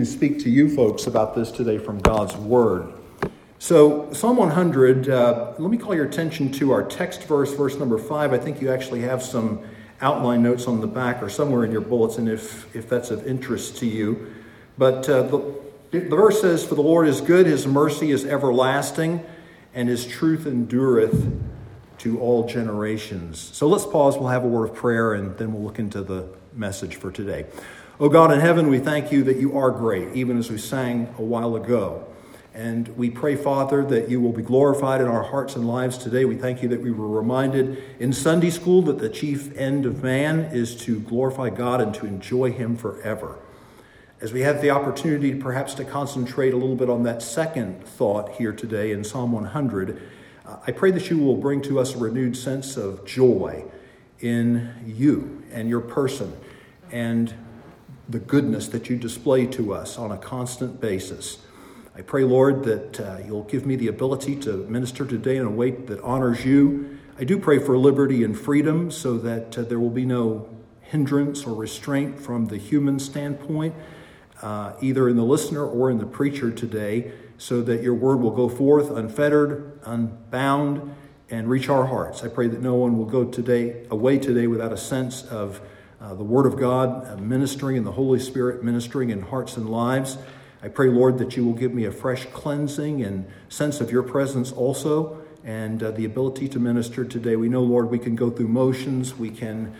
to speak to you folks about this today from God's Word. So Psalm 100, let me call your attention to our text verse, verse number 5. I think you actually have some outline notes on the back or somewhere in your bulletin if that's of interest to you. But the verse says, "For the Lord is good, his mercy is everlasting, and his truth endureth to all generations." So let's pause, we'll have a word of prayer, and then we'll look into the message for today. Oh God in heaven, we thank you that you are great, even as we sang a while ago. And we pray, Father, that you will be glorified in our hearts and lives today. We thank you that we were reminded in Sunday school that the chief end of man is to glorify God and to enjoy him forever. As we have the opportunity perhaps to concentrate a little bit on that second thought here today in Psalm 100, I pray that you will bring to us a renewed sense of joy in you and your person and the goodness that you display to us on a constant basis. I pray, Lord, that you'll give me the ability to minister today in a way that honors you. I do pray for liberty and freedom so that there will be no hindrance or restraint from the human standpoint, either in the listener or in the preacher today, so that your word will go forth unfettered, unbound, and reach our hearts. I pray that no one will go away today without a sense of the word of God ministering and the Holy Spirit ministering in hearts and lives. I pray, Lord, that you will give me a fresh cleansing and sense of your presence also and the ability to minister today. We know, Lord, we can go through motions. We can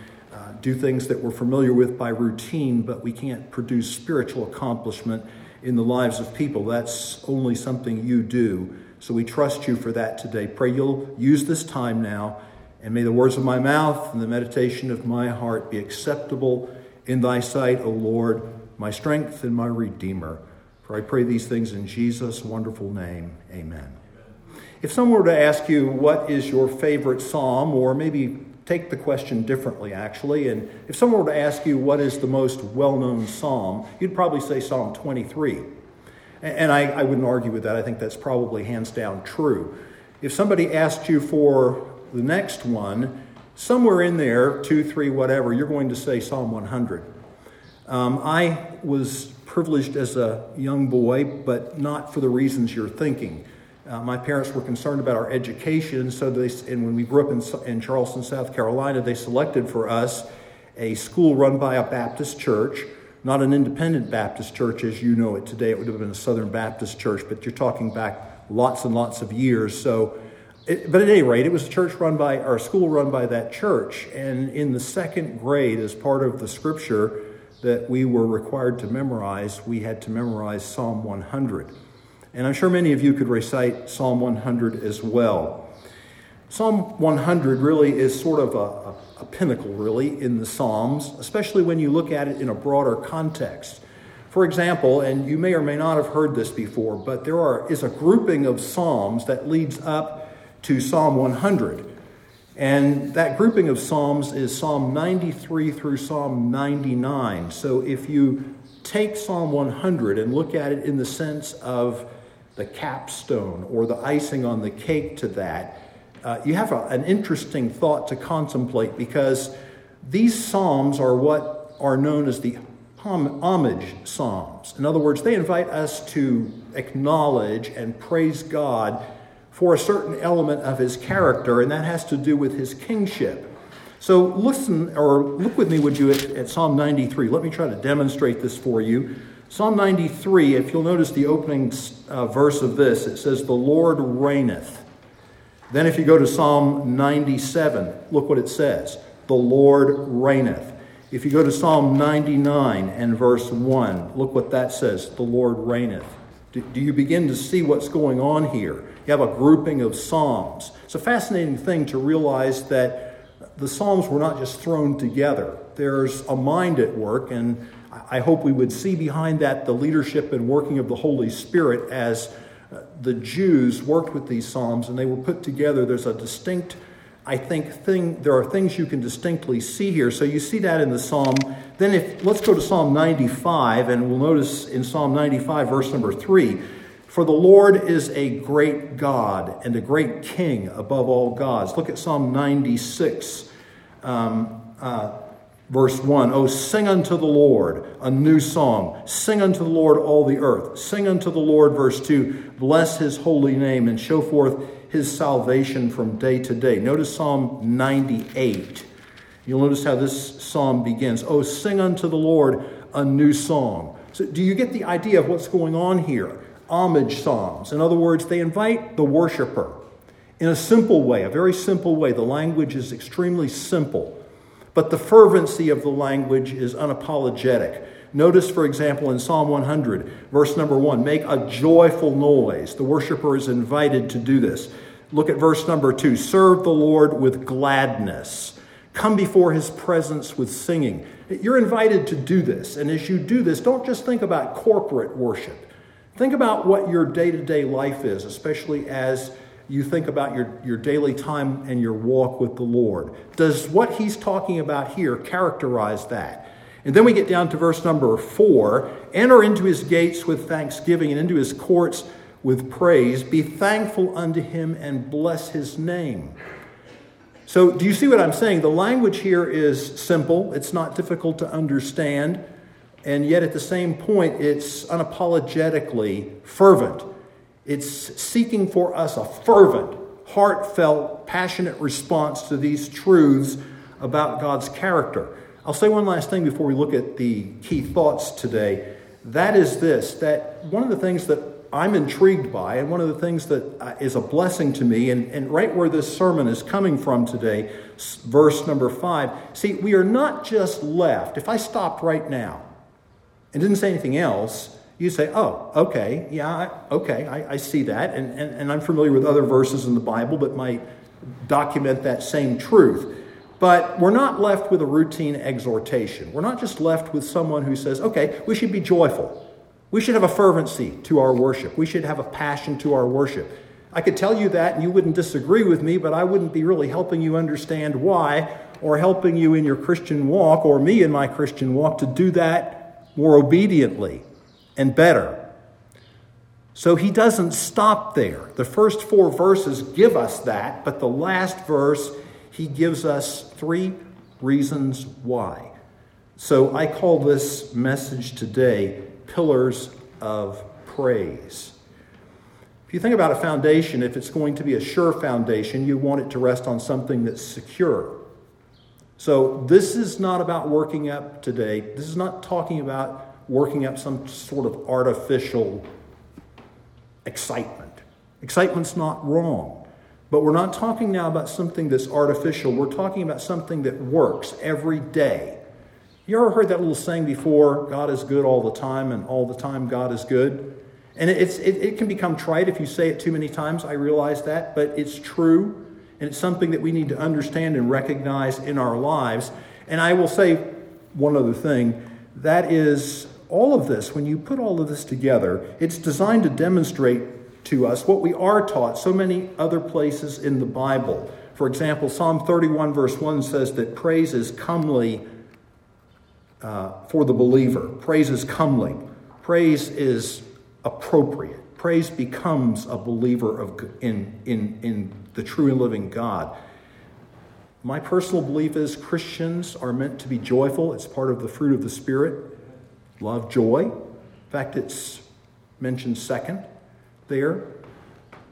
do things that we're familiar with by routine, but we can't produce spiritual accomplishment in the lives of people. That's only something you do. So we trust you for that today. Pray you'll use this time now, and may the words of my mouth and the meditation of my heart be acceptable in thy sight, O Lord, my strength and my Redeemer. For I pray these things in Jesus' wonderful name. Amen. If someone were to ask you, what is your favorite psalm, or maybe take the question differently, actually, and if someone were to ask you, what is the most well-known psalm, you'd probably say Psalm 23. And I wouldn't argue with that. I think that's probably hands down true. If somebody asked you for the next one, somewhere in there, 2, 3, whatever, you're going to say Psalm 100. I was privileged as a young boy, but not for the reasons you're thinking. My parents were concerned about our education, and when we grew up in Charleston, South Carolina, they selected for us a school run by a Baptist church, not an independent Baptist church as you know it today. It would have been a Southern Baptist church, but you're talking back lots and lots of years. But at any rate, it was a church run by, or a school run by that church, and in the second grade, as part of the scripture that we were required to memorize, we had to memorize Psalm 100. And I'm sure many of you could recite Psalm 100 as well. Psalm 100 really is sort of a pinnacle, really, in the Psalms, especially when you look at it in a broader context. For example, and you may or may not have heard this before, but there is a grouping of Psalms that leads up to Psalm 100. And that grouping of Psalms is Psalm 93 through Psalm 99. So if you take Psalm 100 and look at it in the sense of the capstone or the icing on the cake to that, you have an interesting thought to contemplate, because these Psalms are what are known as the homage Psalms. In other words, they invite us to acknowledge and praise God for a certain element of his character, and that has to do with his kingship. So look with me, would you, at Psalm 93. Let me try to demonstrate this for you. Psalm 93, if you'll notice the opening verse of this, it says, "The Lord reigneth." Then if you go to Psalm 97, look what it says, "The Lord reigneth." If you go to Psalm 99 and verse 1, look what that says, "The Lord reigneth." Do you begin to see what's going on here? You have a grouping of psalms. It's a fascinating thing to realize that the psalms were not just thrown together. There's a mind at work, and I hope we would see behind that the leadership and working of the Holy Spirit as the Jews worked with these psalms and they were put together. There's a distinct, I think, thing. There are things you can distinctly see here. So you see that in the psalm. Then let's go to Psalm 95, and we'll notice in Psalm 95, verse number 3, "For the Lord is a great God and a great king above all gods." Look at Psalm 96, Verse 1, "O sing unto the Lord a new song. Sing unto the Lord all the earth. Sing unto the Lord," verse 2, "bless his holy name and show forth his salvation from day to day." Notice Psalm 98. You'll notice how this psalm begins. "O sing unto the Lord a new song." So do you get the idea of what's going on here? Homage psalms. In other words, they invite the worshiper in a simple way, a very simple way. The language is extremely simple, but the fervency of the language is unapologetic. Notice, for example, in Psalm 100, verse number 1, "Make a joyful noise." The worshiper is invited to do this. Look at verse number 2, "Serve the Lord with gladness. Come before his presence with singing." You're invited to do this. And as you do this, don't just think about corporate worship. Think about what your day-to-day life is, especially as you think about your daily time and your walk with the Lord. Does what he's talking about here characterize that? And then we get down to verse number 4, "Enter into his gates with thanksgiving and into his courts with praise. Be thankful unto him and bless his name." So do you see what I'm saying? The language here is simple. It's not difficult to understand. And yet at the same point, it's unapologetically fervent. It's seeking for us a fervent, heartfelt, passionate response to these truths about God's character. I'll say one last thing before we look at the key thoughts today. That is this, that one of the things that I'm intrigued by and one of the things that is a blessing to me, and right where this sermon is coming from today, verse number 5, see, we are not just left. If I stopped right now and didn't say anything else, you say, "Oh, okay, yeah, okay, I see that, and I'm familiar with other verses in the Bible that might document that same truth." But we're not left with a routine exhortation. We're not just left with someone who says, "Okay, we should be joyful. We should have a fervency to our worship. We should have a passion to our worship." I could tell you that, and you wouldn't disagree with me, but I wouldn't be really helping you understand why, or helping you in your Christian walk, or me in my Christian walk, to do that more obediently and better. So he doesn't stop there. The first 4 verses give us that, but the last verse, he gives us 3 reasons why. So I call this message today, Pillars of Praise. If you think about a foundation, if it's going to be a sure foundation, you want it to rest on something that's secure. So this is not about working up today. This is not talking about working up some sort of artificial excitement. Excitement's not wrong, but we're not talking now about something that's artificial. We're talking about something that works every day. You ever heard that little saying before, God is good all the time and all the time God is good? And it can become trite if you say it too many times, I realize that, but it's true, and it's something that we need to understand and recognize in our lives. And I will say one other thing, that is, all of this, when you put all of this together, it's designed to demonstrate to us what we are taught so many other places in the Bible. For example, Psalm 31 verse 1 says that praise is comely for the believer. Praise is comely. Praise is appropriate. Praise becomes a believer in the true and living God. My personal belief is Christians are meant to be joyful. It's part of the fruit of the Spirit. Love, joy. In fact, it's mentioned second there.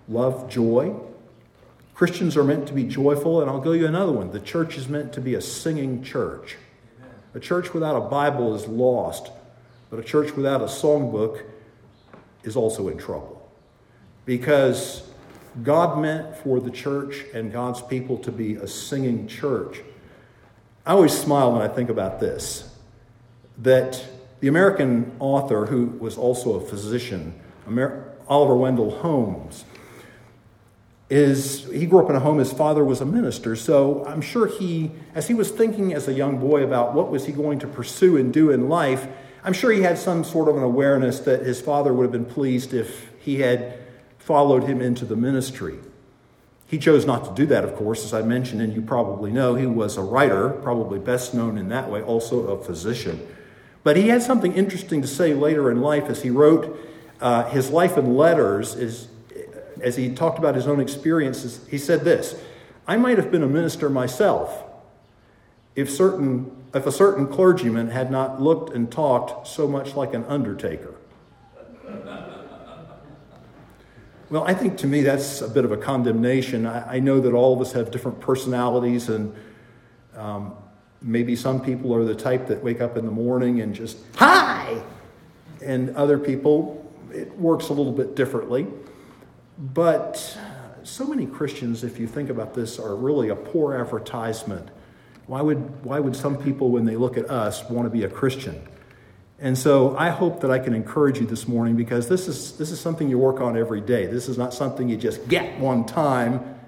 Love, joy. Christians are meant to be joyful. And I'll give you another one. The church is meant to be a singing church. A church without a Bible is lost. But a church without a songbook is also in trouble. Because God meant for the church and God's people to be a singing church. I always smile when I think about this, that the American author, who was also a physician, Oliver Wendell Holmes, he grew up in a home, his father was a minister, so I'm sure as he was thinking as a young boy about what was he going to pursue and do in life, I'm sure he had some sort of an awareness that his father would have been pleased if he had followed him into the ministry. He chose not to do that, of course, as I mentioned, and you probably know, he was a writer, probably best known in that way, also a physician. But he had something interesting to say later in life as he wrote his life in letters, as he talked about his own experiences. He said this, "I might have been a minister myself if a certain clergyman had not looked and talked so much like an undertaker. Well, I think to me that's a bit of a condemnation. I know that all of us have different personalities, and maybe some people are the type that wake up in the morning and just, hi! And other people, it works a little bit differently. But so many Christians, if you think about this, are really a poor advertisement. Why would some people, when they look at us, want to be a Christian? And so I hope that I can encourage you this morning, because this is something you work on every day. This is not something you just get one time,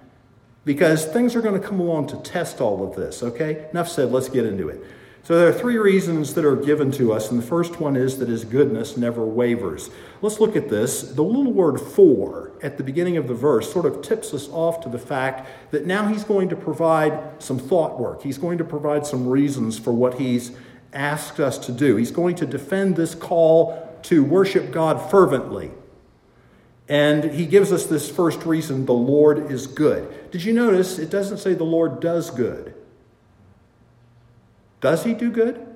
because things are going to come along to test all of this, okay? Enough said, let's get into it. So there are three reasons that are given to us, and the first one is that his goodness never wavers. Let's look at this. The little word for at the beginning of the verse sort of tips us off to the fact that now he's going to provide some thought work. He's going to provide some reasons for what he's asked us to do. He's going to defend this call to worship God fervently. And he gives us this first reason, the Lord is good. Did you notice it doesn't say the Lord does good? Does he do good?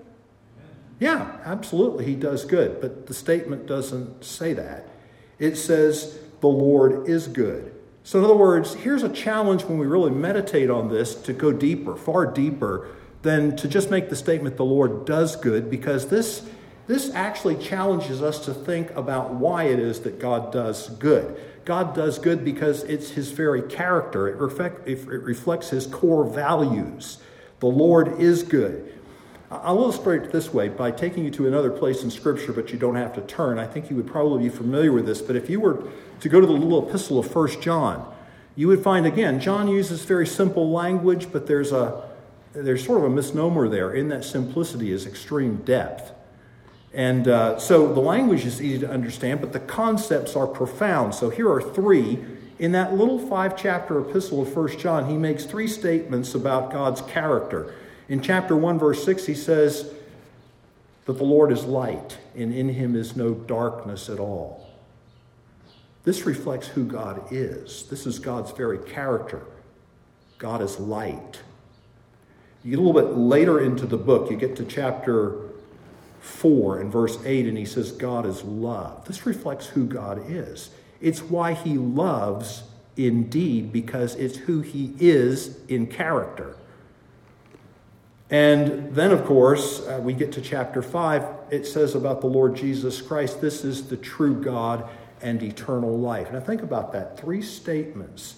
Yeah, absolutely he does good. But the statement doesn't say that. It says the Lord is good. So in other words, here's a challenge when we really meditate on this to go deeper, far deeper, than to just make the statement the Lord does good, because this actually challenges us to think about why it is that God does good. God does good because it's his very character. It reflects his core values. The Lord is good. I'll illustrate it this way by taking you to another place in Scripture, but you don't have to turn. I think you would probably be familiar with this, but if you were to go to the little epistle of 1 John, you would find, again, John uses very simple language, but there's sort of a misnomer there. In that simplicity is extreme depth. And so the language is easy to understand, but the concepts are profound. So here are three. In that little 5-chapter epistle of 1 John, he makes three statements about God's character. In chapter 1, verse 6, he says that the Lord is light, and in him is no darkness at all. This reflects who God is. This is God's very character. God is light. You get a little bit later into the book, you get to chapter 4 and verse 8, and he says, God is love. This reflects who God is. It's why he loves indeed, because it's who he is in character. And then, of course, we get to chapter 5. It says about the Lord Jesus Christ, this is the true God and eternal life. Now think about that. Three statements.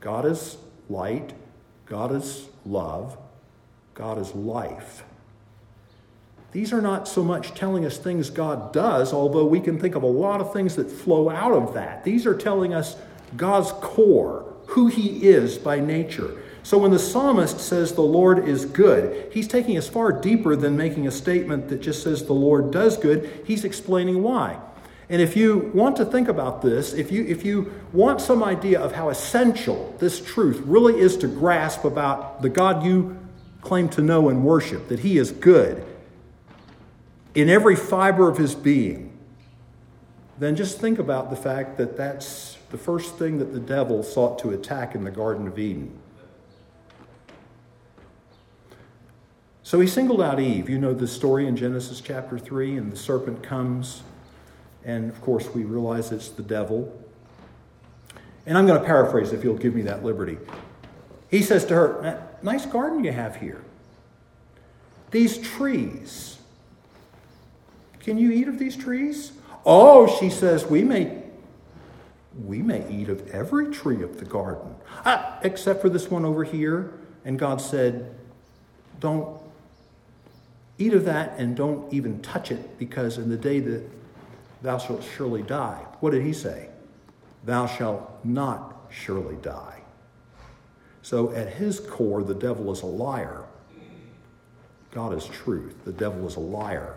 God is light. God is love. God is life. These are not so much telling us things God does, although we can think of a lot of things that flow out of that. These are telling us God's core, who he is by nature. So when the psalmist says the Lord is good, he's taking us far deeper than making a statement that just says the Lord does good. He's explaining why. And if you want to think about this, if you want some idea of how essential this truth really is to grasp about the God you claim to know and worship, that he is good in every fiber of his being, then just think about the fact that that's the first thing that the devil sought to attack in the Garden of Eden. So he singled out Eve. You know the story in Genesis chapter 3, and the serpent comes, and of course we realize it's the devil. And I'm going to paraphrase if you'll give me that liberty. He says to her, nice garden you have here. These trees, can you eat of these trees? Oh, she says, we may eat of every tree of the garden, except for this one over here. And God said, don't eat of that and don't even touch it, because in the day that thou shalt surely die. What did he say? Thou shalt not surely die. So at his core, the devil is a liar. God is truth. The devil is a liar.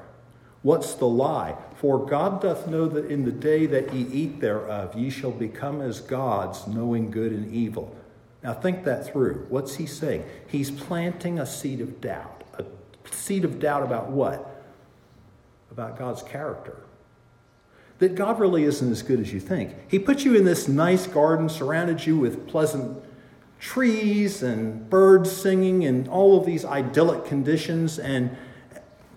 What's the lie? For God doth know that in the day that ye eat thereof, ye shall become as gods, knowing good and evil. Now think that through. What's he saying? He's planting a seed of doubt. A seed of doubt about what? About God's character. That God really isn't as good as you think. He put you in this nice garden, surrounded you with pleasant trees and birds singing and all of these idyllic conditions, and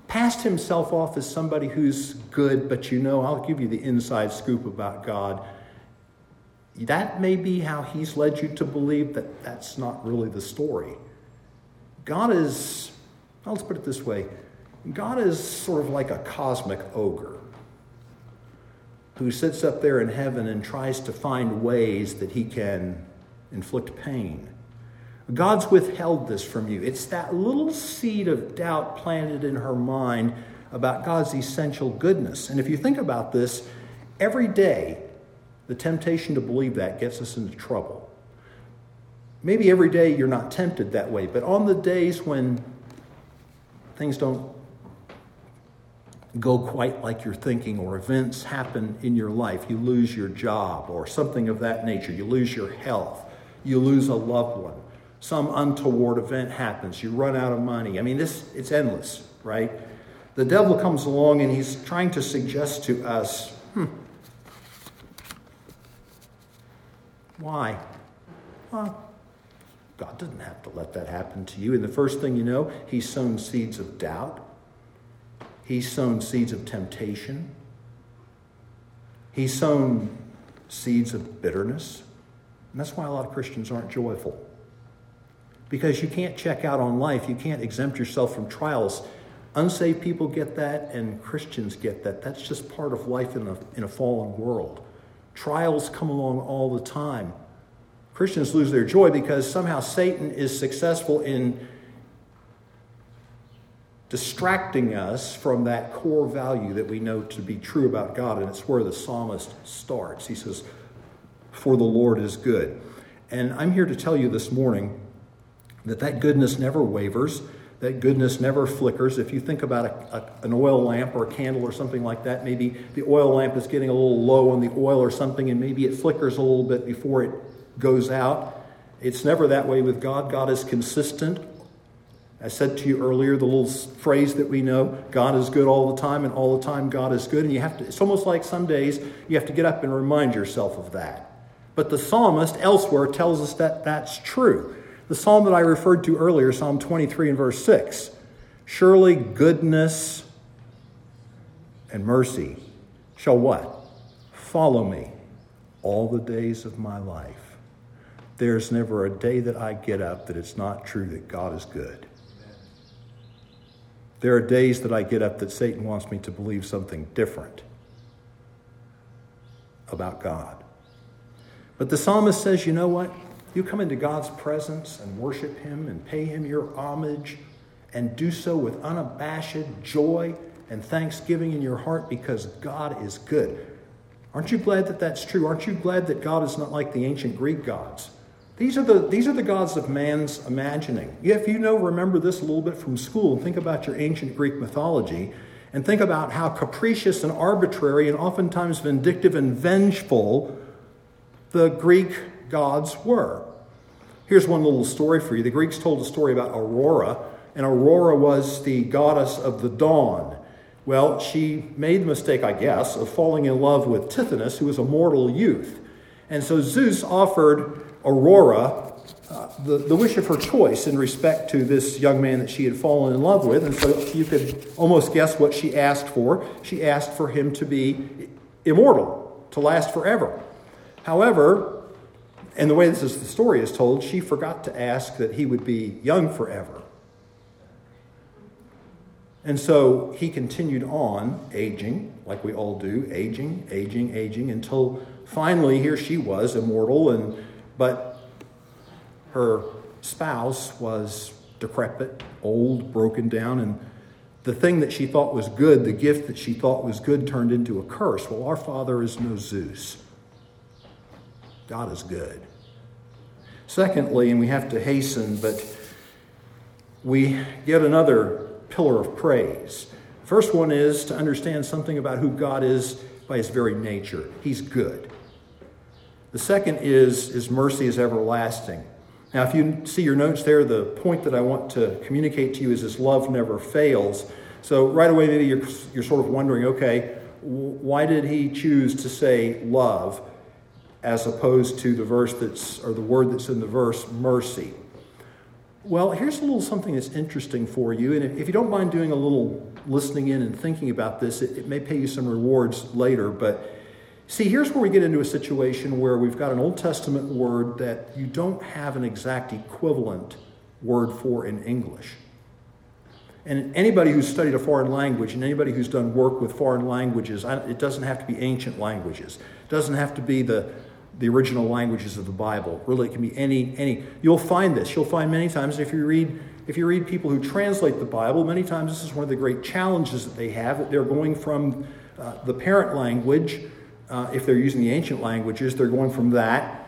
passed himself off as somebody who's good, but I'll give you the inside scoop about God. That may be how he's led you to believe that that's not really the story. God is, let's put it this way, God is sort of like a cosmic ogre who sits up there in heaven and tries to find ways that he can inflict pain. God's withheld this from you. It's that little seed of doubt planted in her mind about God's essential goodness. And if you think about this, every day the temptation to believe that gets us into trouble. Maybe every day you're not tempted that way, but on the days when things don't go quite like you're thinking, or events happen in your life, you lose your job or something of that nature, you lose your health, you lose a loved one, some untoward event happens, you run out of money. I mean, it's endless, right? The devil comes along and he's trying to suggest to us, why? Well, God didn't have to let that happen to you. And the first thing you know, he's sown seeds of doubt. He's sown seeds of temptation. He's sown seeds of bitterness. And that's why a lot of Christians aren't joyful. Because you can't check out on life. You can't exempt yourself from trials. Unsaved people get that, and Christians get that. That's just part of life in a fallen world. Trials come along all the time. Christians lose their joy because somehow Satan is successful in distracting us from that core value that we know to be true about God. And it's where the psalmist starts. He says, "For the Lord is good." And I'm here to tell you this morning that goodness never wavers, that goodness never flickers. If you think about an oil lamp or a candle or something like that, maybe the oil lamp is getting a little low on the oil or something, and maybe it flickers a little bit before it goes out. It's never that way with God. God is consistent. I said to you earlier, the little phrase that we know, God is good all the time, and all the time God is good. And it's almost like some days you have to get up and remind yourself of that. But the psalmist elsewhere tells us that that's true. The psalm that I referred to earlier, Psalm 23 and verse 6, surely goodness and mercy shall what? Follow me all the days of my life. There's never a day that I get up that it's not true that God is good. There are days that I get up that Satan wants me to believe something different about God. But the psalmist says, you know what? You come into God's presence and worship him and pay him your homage and do so with unabashed joy and thanksgiving in your heart because God is good. Aren't you glad that that's true? Aren't you glad that God is not like the ancient Greek gods? These are the gods of man's imagining. If remember this a little bit from school and think about your ancient Greek mythology and think about how capricious and arbitrary and oftentimes vindictive and vengeful the Greek gods were. Here's one little story for you. The Greeks told a story about Aurora, and Aurora was the goddess of the dawn. Well, she made the mistake, I guess, of falling in love with Tithonus, who was a mortal youth. And so Zeus offered Aurora the wish of her choice in respect to this young man that she had fallen in love with. And so you could almost guess what she asked for. She asked for him to be immortal, to last forever. However, and the way the story is told, she forgot to ask that he would be young forever. And so he continued on aging, like we all do, aging, until finally here she was immortal, but her spouse was decrepit, old, broken down, and the thing that she thought was good, the gift that she thought was good, turned into a curse. Well, our Father is no Zeus. God is good. Secondly, and we have to hasten, but we get another pillar of praise. First one is to understand something about who God is by his very nature. He's good. The second is his mercy is everlasting. Now, if you see your notes there, the point that I want to communicate to you is his love never fails. So right away, maybe you're sort of wondering, okay, why did he choose to say love? as opposed to the verse that's, or the word that's in the verse, mercy. Well, here's a little something that's interesting for you. And if you don't mind doing a little listening in and thinking about this, it may pay you some rewards later. But see, here's where we get into a situation where we've got an Old Testament word that you don't have an exact equivalent word for in English. And anybody who's studied a foreign language and anybody who's done work with foreign languages, it doesn't have to be ancient languages. It doesn't have to be the original languages of the Bible. Really, it can be any. You'll find this. You'll find many times if you read people who translate the Bible, many times this is one of the great challenges that they have, that they're going from the parent language, if they're using the ancient languages, they're going from that,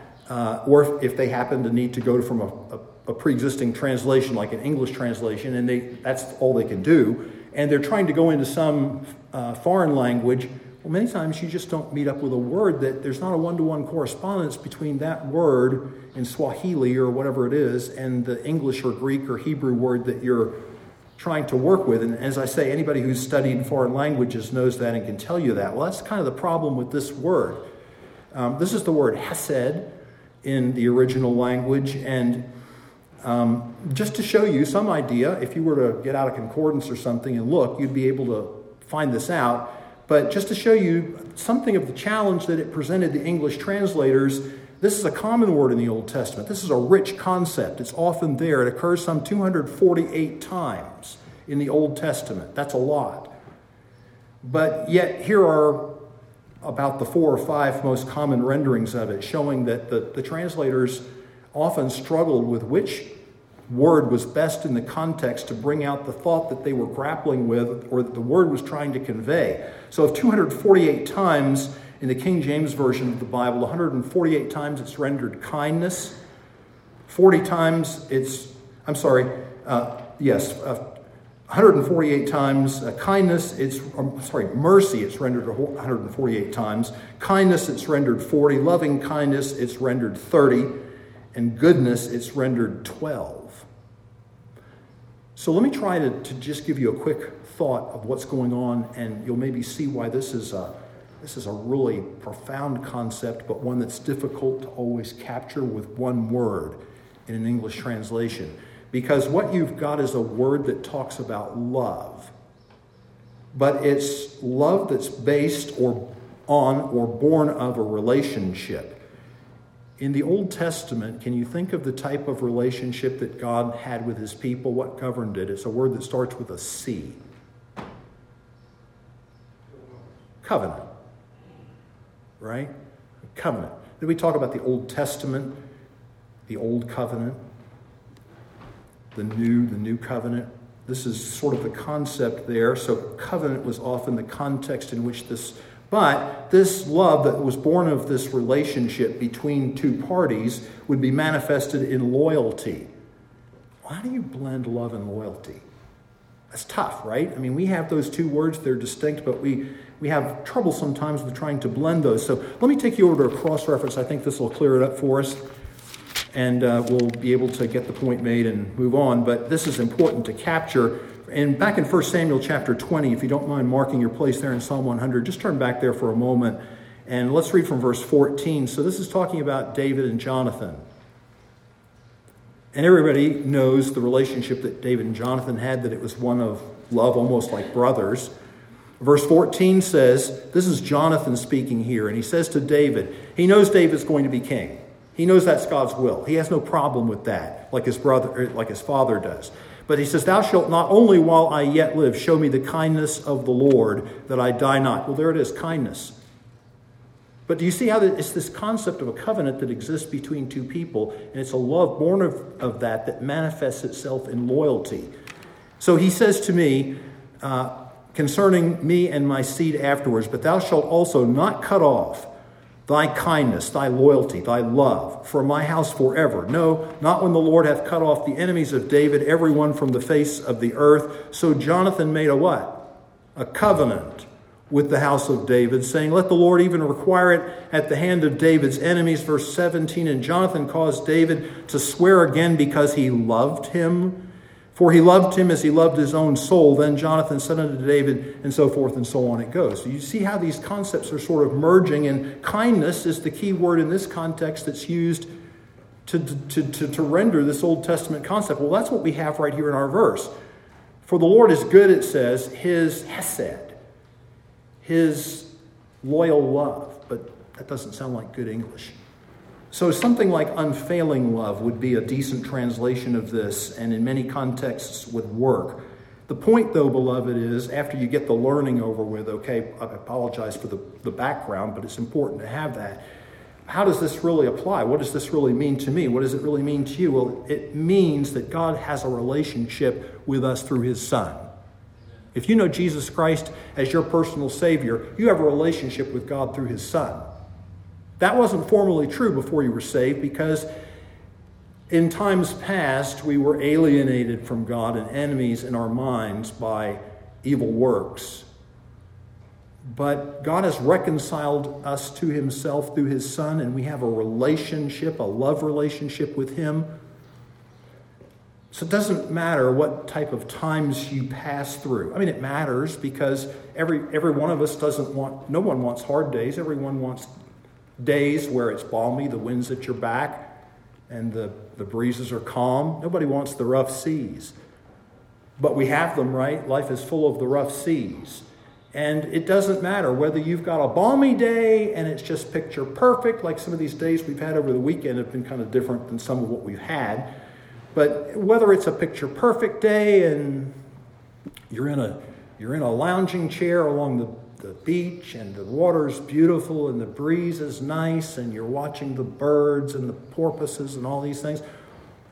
or if they happen to need to go from a pre-existing translation, like an English translation, and that's all they can do, and they're trying to go into some foreign language. Well, many times you just don't meet up with a word that there's not a one-to-one correspondence between that word in Swahili or whatever it is and the English or Greek or Hebrew word that you're trying to work with. And as I say, anybody who's studied foreign languages knows that and can tell you that. Well, that's kind of the problem with this word. This is the word hesed in the original language. And just to show you some idea, if you were to get out a concordance or something and look, you'd be able to find this out. But just to show you something of the challenge that it presented the English translators, this is a common word in the Old Testament. This is a rich concept. It's often there. It occurs some 248 times in the Old Testament. That's a lot. But yet here are about the 4 or 5 most common renderings of it, showing that the translators often struggled with which word was best in the context to bring out the thought that they were grappling with or that the word was trying to convey. So if 248 times in the King James Version of the Bible, 148 times it's rendered kindness, 40 times it's, 148 times kindness, mercy it's rendered 148 times, kindness it's rendered 40, loving kindness it's rendered 30, and goodness it's rendered 12. So let me try to just give you a quick thought of what's going on, and you'll maybe see why this is a really profound concept, but one that's difficult to always capture with one word in an English translation. Because what you've got is a word that talks about love, but it's love that's based on or born of a relationship. In the Old Testament, can you think of the type of relationship that God had with his people? What governed it? It's a word that starts with a C. Covenant. Right? Covenant. Then we talk about the Old Testament, the Old Covenant, the New Covenant. This is sort of the concept there. So covenant was often the context in which this. But this love that was born of this relationship between two parties would be manifested in loyalty. How do you blend love and loyalty? That's tough, right? I mean, we have those two words. They're distinct, but we have trouble sometimes with trying to blend those. So let me take you over to a cross-reference. I think this will clear it up for us, and we'll be able to get the point made and move on. But this is important to capture. And back in 1 Samuel chapter 20, if you don't mind marking your place there in Psalm 100, just turn back there for a moment. And let's read from verse 14. So this is talking about David and Jonathan. And everybody knows the relationship that David and Jonathan had, that it was one of love, almost like brothers. Verse 14 says, this is Jonathan speaking here. And he says to David, he knows David's going to be king. He knows that's God's will. He has no problem with that, like his father does. But he says, thou shalt not only while I yet live, show me the kindness of the Lord, that I die not. Well, there it is, kindness. But do you see how it's this concept of a covenant that exists between two people, and it's a love born of that manifests itself in loyalty. So he says to me, concerning me and my seed afterwards, but thou shalt also not cut off thy kindness, thy loyalty, thy love, from my house forever. No, not when the Lord hath cut off the enemies of David, everyone from the face of the earth. So Jonathan made a what? A covenant with the house of David, saying, let the Lord even require it at the hand of David's enemies. Verse 17, and Jonathan caused David to swear again because he loved him. For he loved him as he loved his own soul. Then Jonathan said unto David, and so forth and so on it goes. So you see how these concepts are sort of merging, and kindness is the key word in this context that's used to render this Old Testament concept. Well, that's what we have right here in our verse. For the Lord is good, it says, his hesed, his loyal love. But that doesn't sound like good English. So something like unfailing love would be a decent translation of this, and in many contexts would work. The point, though, beloved, is after you get the learning over with, okay, I apologize for the background, but it's important to have that. How does this really apply? What does this really mean to me? What does it really mean to you? Well, it means that God has a relationship with us through his Son. If you know Jesus Christ as your personal Savior, you have a relationship with God through his Son. That wasn't formally true before you were saved, because in times past we were alienated from God and enemies in our minds by evil works. But God has reconciled us to himself through his Son, and we have a relationship, a love relationship with him. So it doesn't matter what type of times you pass through. I mean, it matters because every one of us no one wants hard days. Everyone wants days where it's balmy, the wind's at your back, and the breezes are calm. Nobody wants the rough seas. But we have them, right? Life is full of the rough seas. And it doesn't matter whether you've got a balmy day and it's just picture perfect, like some of these days we've had over the weekend have been kind of different than some of what we've had. But whether it's a picture perfect day and you're in a lounging chair along the beach, and the water's beautiful, and the breeze is nice, and you're watching the birds and the porpoises and all these things,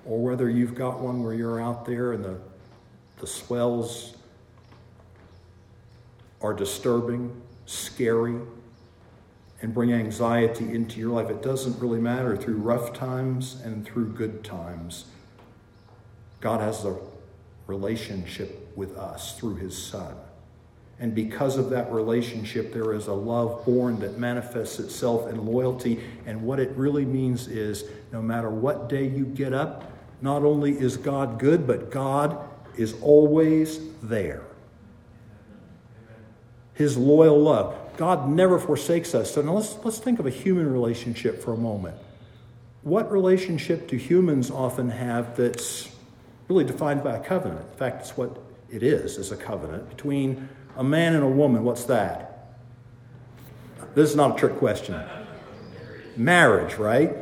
or whether you've got one where you're out there and the swells are disturbing, scary, and bring anxiety into your life. It doesn't really matter. Through rough times and through good times, God has a relationship with us through his Son. And because of that relationship, there is a love born that manifests itself in loyalty. And what it really means is, no matter what day you get up, not only is God good, but God is always there. His loyal love. God never forsakes us. So now let's think of a human relationship for a moment. What relationship do humans often have that's really defined by a covenant? In fact, it's what it is a covenant between a man and a woman. What's that? This is not a trick question. Marriage, right?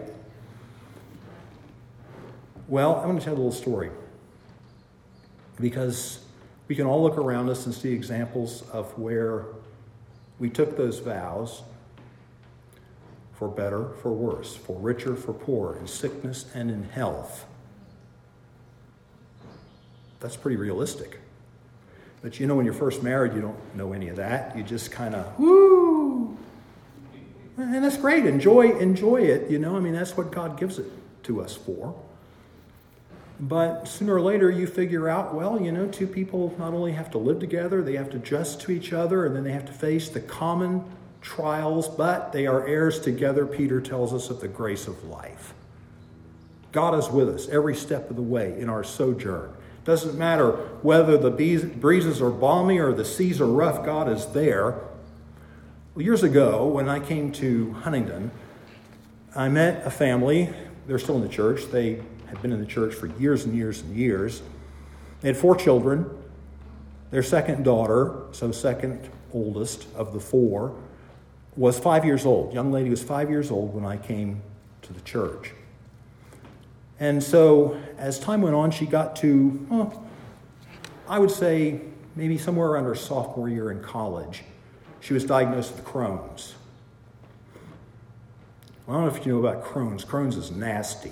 Well, I'm going to tell you a little story, because we can all look around us and see examples of where we took those vows for better, for worse, for richer, for poorer, in sickness and in health. That's pretty realistic. But you know, when you're first married, you don't know any of that. You just kind of, woo! And that's great. Enjoy it, you know. I mean, that's what God gives it to us for. But sooner or later, you figure out, well, you know, two people not only have to live together, they have to adjust to each other, and then they have to face the common trials, but they are heirs together, Peter tells us, of the grace of life. God is with us every step of the way in our sojourn. Doesn't matter whether the breezes are balmy or the seas are rough, God is there. Well, years ago, when I came to Huntingdon, I met a family. They're still in the church. They had been in the church for years and years and years. They had 4 children. Their second daughter, so second oldest of the 4, was 5 years old. Young lady was 5 years old when I came to the church. And so as time went on, she got to, I would say, maybe somewhere around her sophomore year in college. She was diagnosed with Crohn's. Well, I don't know if you know about Crohn's. Crohn's is nasty.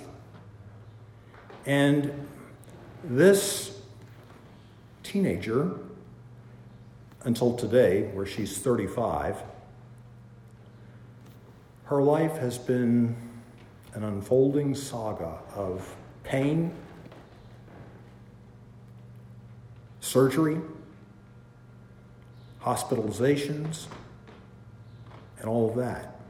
And this teenager, until today, where she's 35, her life has been an unfolding saga of pain, surgery, hospitalizations, and all of that.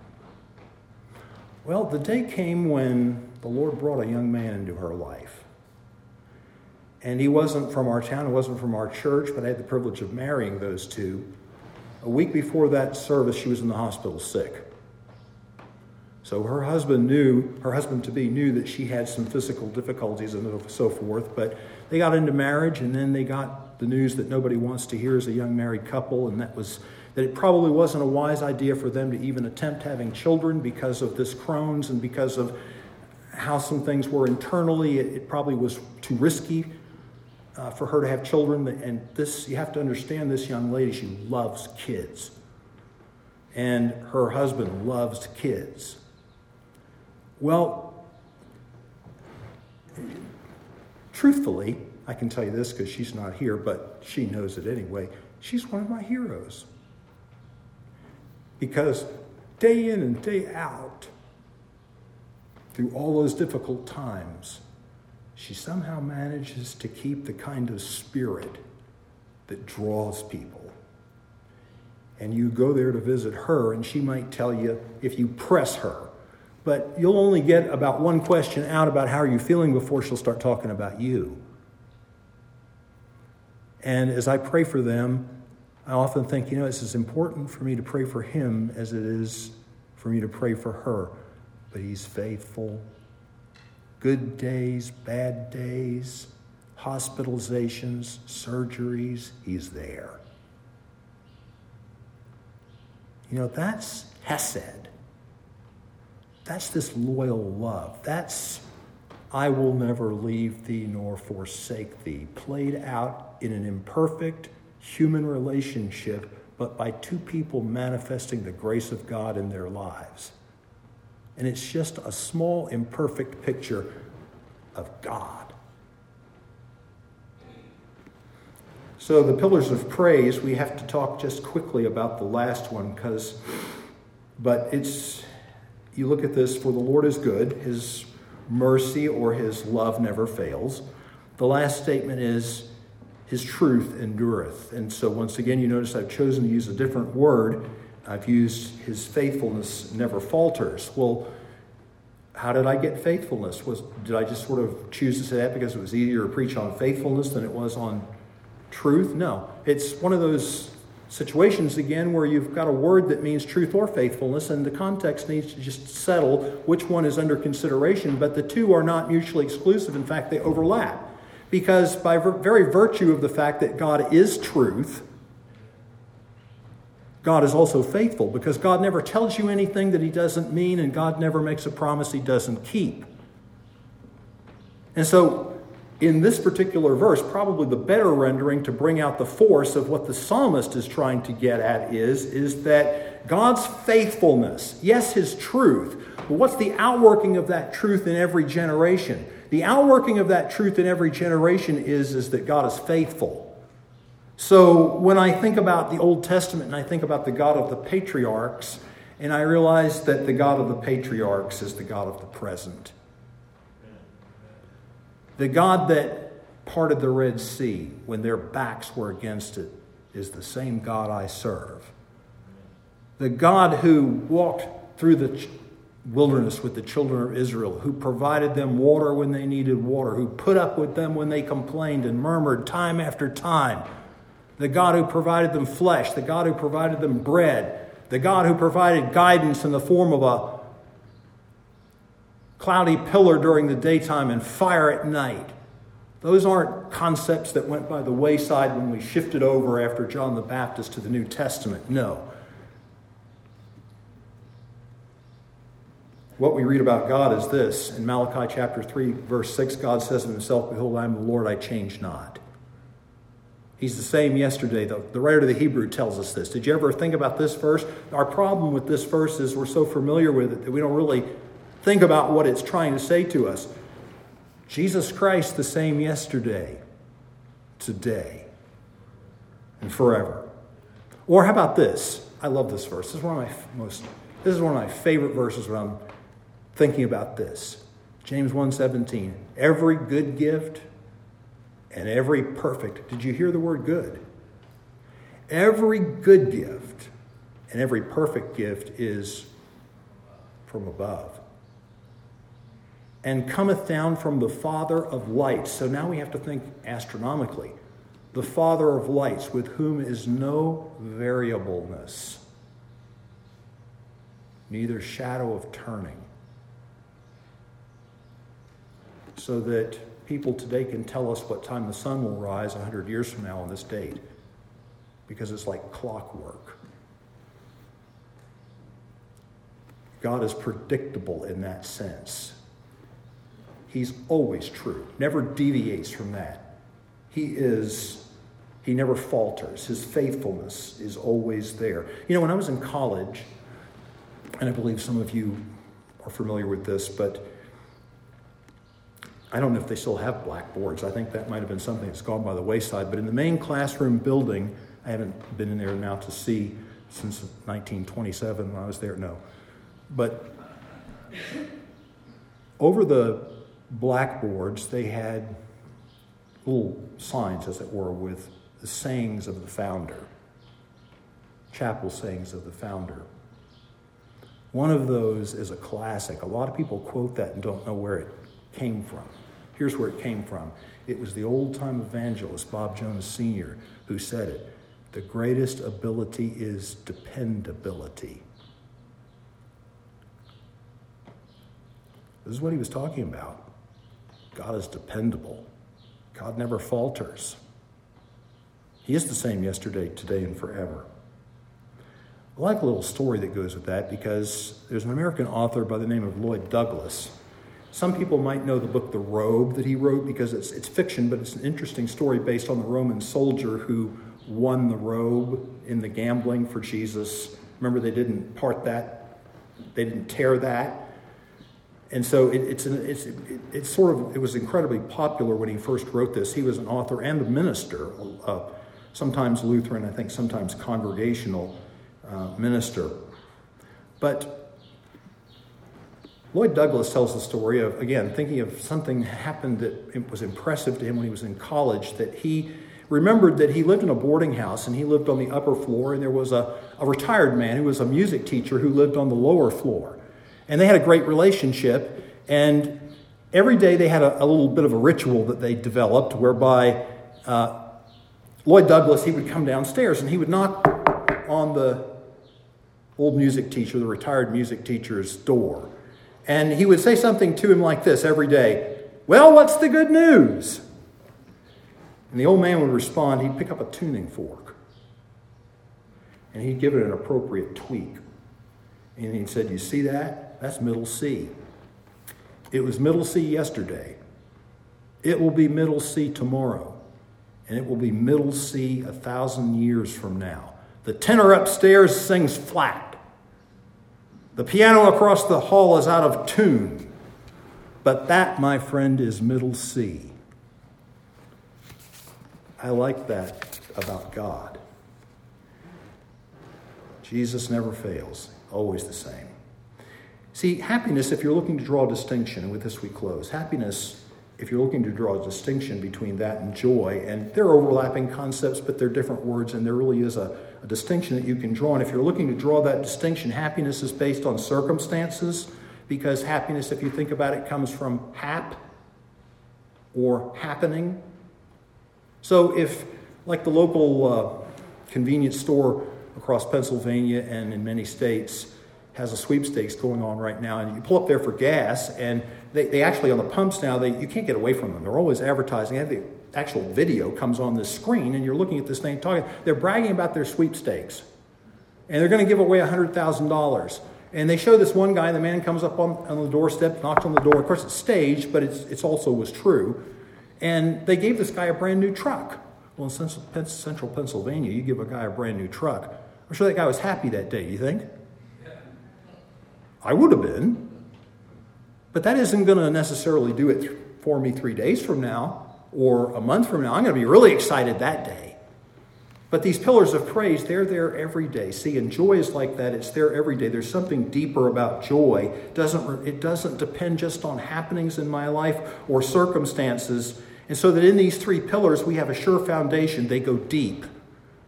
Well, the day came when the Lord brought a young man into her life. And he wasn't from our town, he wasn't from our church, but I had the privilege of marrying those two. A week before that service, she was in the hospital sick. So her husband knew, her husband-to-be knew that she had some physical difficulties and so forth, but they got into marriage, and then they got the news that nobody wants to hear as a young married couple, and that was that it probably wasn't a wise idea for them to even attempt having children because of this Crohn's and because of how some things were internally. It probably was too risky for her to have children. And this, you have to understand, this young lady, she loves kids. And her husband loves kids. Well, truthfully, I can tell you this because she's not here, but she knows it anyway. She's one of my heroes. Because day in and day out, through all those difficult times, she somehow manages to keep the kind of spirit that draws people. And you go there to visit her, and she might tell you if you press her. But you'll only get about one question out about how are you feeling before she'll start talking about you. And as I pray for them, I often think, you know, it's as important for me to pray for him as it is for me to pray for her. But he's faithful. Good days, bad days, hospitalizations, surgeries, he's there. You know, that's Hesed. That's this loyal love. That's, I will never leave thee nor forsake thee, played out in an imperfect human relationship, but by two people manifesting the grace of God in their lives. And it's just a small, imperfect picture of God. So the pillars of praise, we have to talk just quickly about the last one, but it's, you look at this, for the Lord is good, his mercy or his love never fails. The last statement is, his truth endureth. And so once again, you notice I've chosen to use a different word. I've used his faithfulness never falters. Well, how did I get faithfulness? Did I just sort of choose to say that because it was easier to preach on faithfulness than it was on truth? No. It's one of those situations, again, where you've got a word that means truth or faithfulness, and the context needs to just settle which one is under consideration, but the two are not mutually exclusive. In fact, they overlap. Because by very virtue of the fact that God is truth, God is also faithful, because God never tells you anything that he doesn't mean, and God never makes a promise he doesn't keep. And so in this particular verse, probably the better rendering to bring out the force of what the psalmist is trying to get at is that God's faithfulness, yes, his truth, but what's the outworking of that truth in every generation? The outworking of that truth in every generation is that God is faithful. So when I think about the Old Testament and I think about the God of the patriarchs, and I realize that the God of the patriarchs is the God of the present. The God that parted the Red Sea when their backs were against it is the same God I serve. The God who walked through the wilderness with the children of Israel, who provided them water when they needed water, who put up with them when they complained and murmured time after time. The God who provided them flesh, the God who provided them bread, the God who provided guidance in the form of a cloudy pillar during the daytime and fire at night. Those aren't concepts that went by the wayside when we shifted over after John the Baptist to the New Testament. No. What we read about God is this. In Malachi chapter 3, verse 6, God says to himself, "Behold, I am the Lord, I change not." He's the same yesterday. The writer of the Hebrew tells us this. Did you ever think about this verse? Our problem with this verse is we're so familiar with it that we don't really think about what it's trying to say to us. Jesus Christ, the same yesterday, today, and forever. Or how about this? I love this verse. This is one of my favorite verses when I'm thinking about this. James 1:17. Every good gift and every perfect, did you hear the word good? Every good gift and every perfect gift is from above. and cometh down from the Father of lights. So now we have to think astronomically. The Father of lights, with whom is no variableness, neither shadow of turning. So that people today can tell us what time the sun will rise 100 years from now on this date, because it's like clockwork. God is predictable in that sense. He's always true, never deviates from that. He never falters. His faithfulness is always there. You know, when I was in college, and I believe some of you are familiar with this, but I don't know if they still have blackboards. I think that might have been something that's gone by the wayside. But in the main classroom building, I haven't been in there now to see since 1927 when I was there. No. But over the blackboards, they had little signs, as it were, with the sayings of the founder, chapel sayings of the founder. One of those is a classic. A lot of people quote that and don't know where it came from. Here's where it came from. It was the old-time evangelist, Bob Jones Sr., who said it. The greatest ability is dependability. This is what he was talking about. God is dependable. God never falters. He is the same yesterday, today, and forever. I like a little story that goes with that, because there's an American author by the name of Lloyd Douglas. Some people might know the book The Robe that he wrote, because it's fiction, but it's an interesting story based on the Roman soldier who won the robe in the gambling for Jesus. Remember, they didn't part that. They didn't tear that. And so it was incredibly popular when he first wrote this. He was an author and a minister, sometimes Lutheran, I think sometimes congregational minister. But Lloyd Douglas tells the story of, again, thinking of something happened that was impressive to him when he was in college, that he remembered that he lived in a boarding house and he lived on the upper floor, and there was a retired man who was a music teacher who lived on the lower floor. And they had a great relationship, and every day they had a little bit of a ritual that they developed whereby Lloyd Douglas, he would come downstairs and he would knock on the old music teacher, the retired music teacher's door. And he would say something to him like this every day. Well, what's the good news? And the old man would respond, he'd pick up a tuning fork. And he'd give it an appropriate tweak. And he said, you see that? That's middle C. It was middle C yesterday. It will be middle C tomorrow. And it will be middle C 1,000 years from now. The tenor upstairs sings flat. The piano across the hall is out of tune. But that, my friend, is middle C. I like that about God. Jesus never fails, always the same. See, happiness, if you're looking to draw a distinction, and with this we close, happiness, if you're looking to draw a distinction between that and joy, and they're overlapping concepts, but they're different words, and there really is a distinction that you can draw. And if you're looking to draw that distinction, happiness is based on circumstances, because happiness, if you think about it, comes from hap or happening. So if, like the local convenience store across Pennsylvania and in many states, has a sweepstakes going on right now, and you pull up there for gas, and they actually, on the pumps now, you can't get away from them. They're always advertising. The actual video comes on this screen, and you're looking at this thing talking. They're bragging about their sweepstakes, and they're going to give away $100,000. And they show this one guy, and the man comes up on the doorstep, knocks on the door. Of course, it's staged, but it's also was true. And they gave this guy a brand new truck. Well, in central Pennsylvania, you give a guy a brand new truck, I'm sure that guy was happy that day, you think? I would have been, but that isn't going to necessarily do it for me 3 days from now or a month from now. I'm going to be really excited that day. But these pillars of praise, they're there every day. See, and joy is like that. It's there every day. There's something deeper about joy. It doesn't depend just on happenings in my life or circumstances. And so that in these three pillars, we have a sure foundation. They go deep,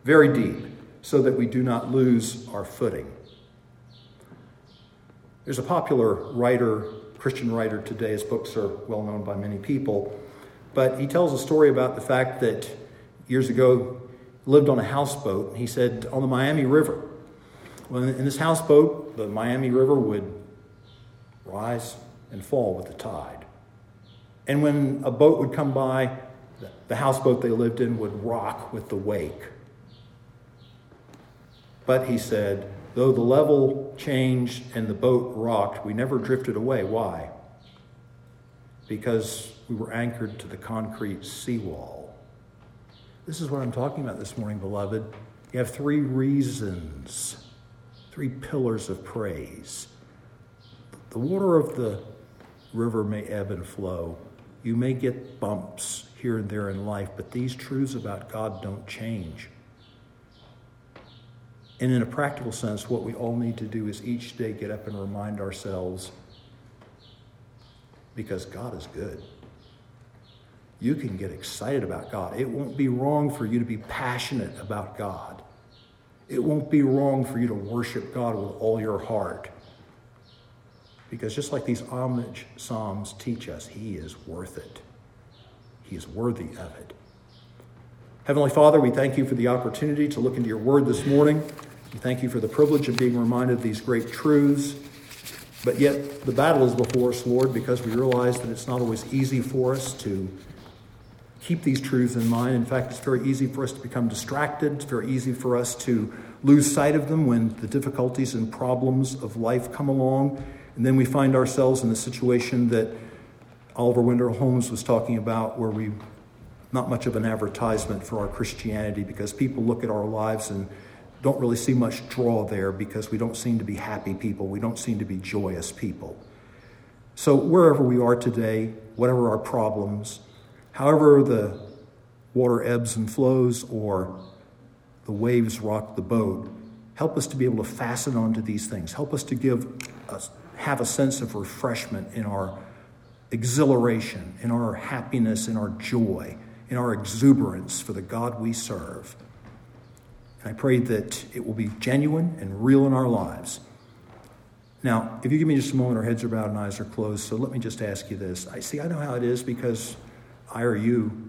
very deep, so that we do not lose our footing. There's a popular writer, Christian writer today. His books are well known by many people. But he tells a story about the fact that years ago lived on a houseboat. He said, on the Miami River. Well, in this houseboat, the Miami River would rise and fall with the tide. And when a boat would come by, the houseboat they lived in would rock with the wake. But he said, though the level changed and the boat rocked, we never drifted away. Why? Because we were anchored to the concrete seawall. This is what I'm talking about this morning, beloved. You have three reasons, three pillars of praise. The water of the river may ebb and flow. You may get bumps here and there in life, but these truths about God don't change. And in a practical sense, what we all need to do is each day get up and remind ourselves, because God is good. You can get excited about God. It won't be wrong for you to be passionate about God. It won't be wrong for you to worship God with all your heart. Because just like these homage psalms teach us, he is worth it. He is worthy of it. Heavenly Father, we thank you for the opportunity to look into your word this morning. We thank you for the privilege of being reminded of these great truths. But yet the battle is before us, Lord, because we realize that it's not always easy for us to keep these truths in mind. In fact, it's very easy for us to become distracted. It's very easy for us to lose sight of them when the difficulties and problems of life come along. And then we find ourselves in the situation that Oliver Wendell Holmes was talking about, where we not much of an advertisement for our Christianity, because people look at our lives and don't really see much draw there, because we don't seem to be happy people. We don't seem to be joyous people. So wherever we are today, whatever our problems, however the water ebbs and flows or the waves rock the boat, help us to be able to fasten onto these things. Help us to have a sense of refreshment in our exhilaration, in our happiness, in our joy, in our exuberance for the God we serve. And I pray that it will be genuine and real in our lives. Now, if you give me just a moment, our heads are bowed and eyes are closed, so let me just ask you this. I know how it is, because I or you,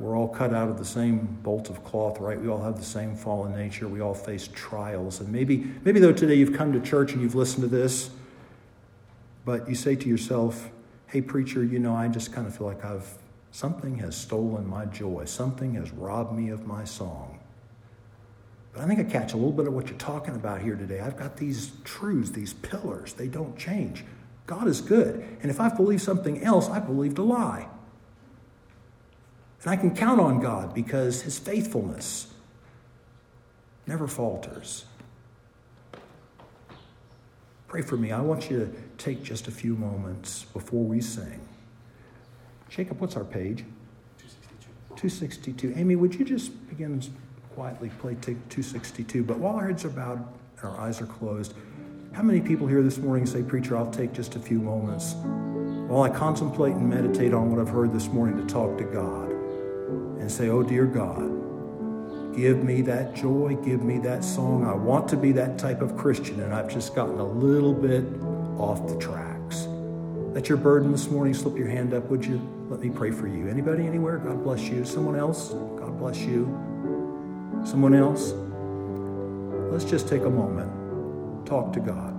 we're all cut out of the same bolt of cloth, right? We all have the same fallen nature. We all face trials. And maybe though today you've come to church and you've listened to this, but you say to yourself, hey, preacher, I just kind of feel like something has stolen my joy. Something has robbed me of my song. But I think I catch a little bit of what you're talking about here today. I've got these truths, these pillars. They don't change. God is good. And if I believe something else, I believed a lie. And I can count on God, because his faithfulness never falters. Pray for me. I want you to take just a few moments before we sing. Jacob, what's our page? 262. 262. Amy, would you just begin quietly play 262? But while our heads are bowed and our eyes are closed, how many people here this morning say, preacher, I'll take just a few moments while I contemplate and meditate on what I've heard this morning, to talk to God and say, oh, dear God, give me that joy, give me that song. I want to be that type of Christian, and I've just gotten a little bit off the tracks. That's your burden this morning. Slip your hand up, would you? Let me pray for you. Anybody, anywhere? God bless you. Someone else? God bless you. Someone else? Let's just take a moment. Talk to God.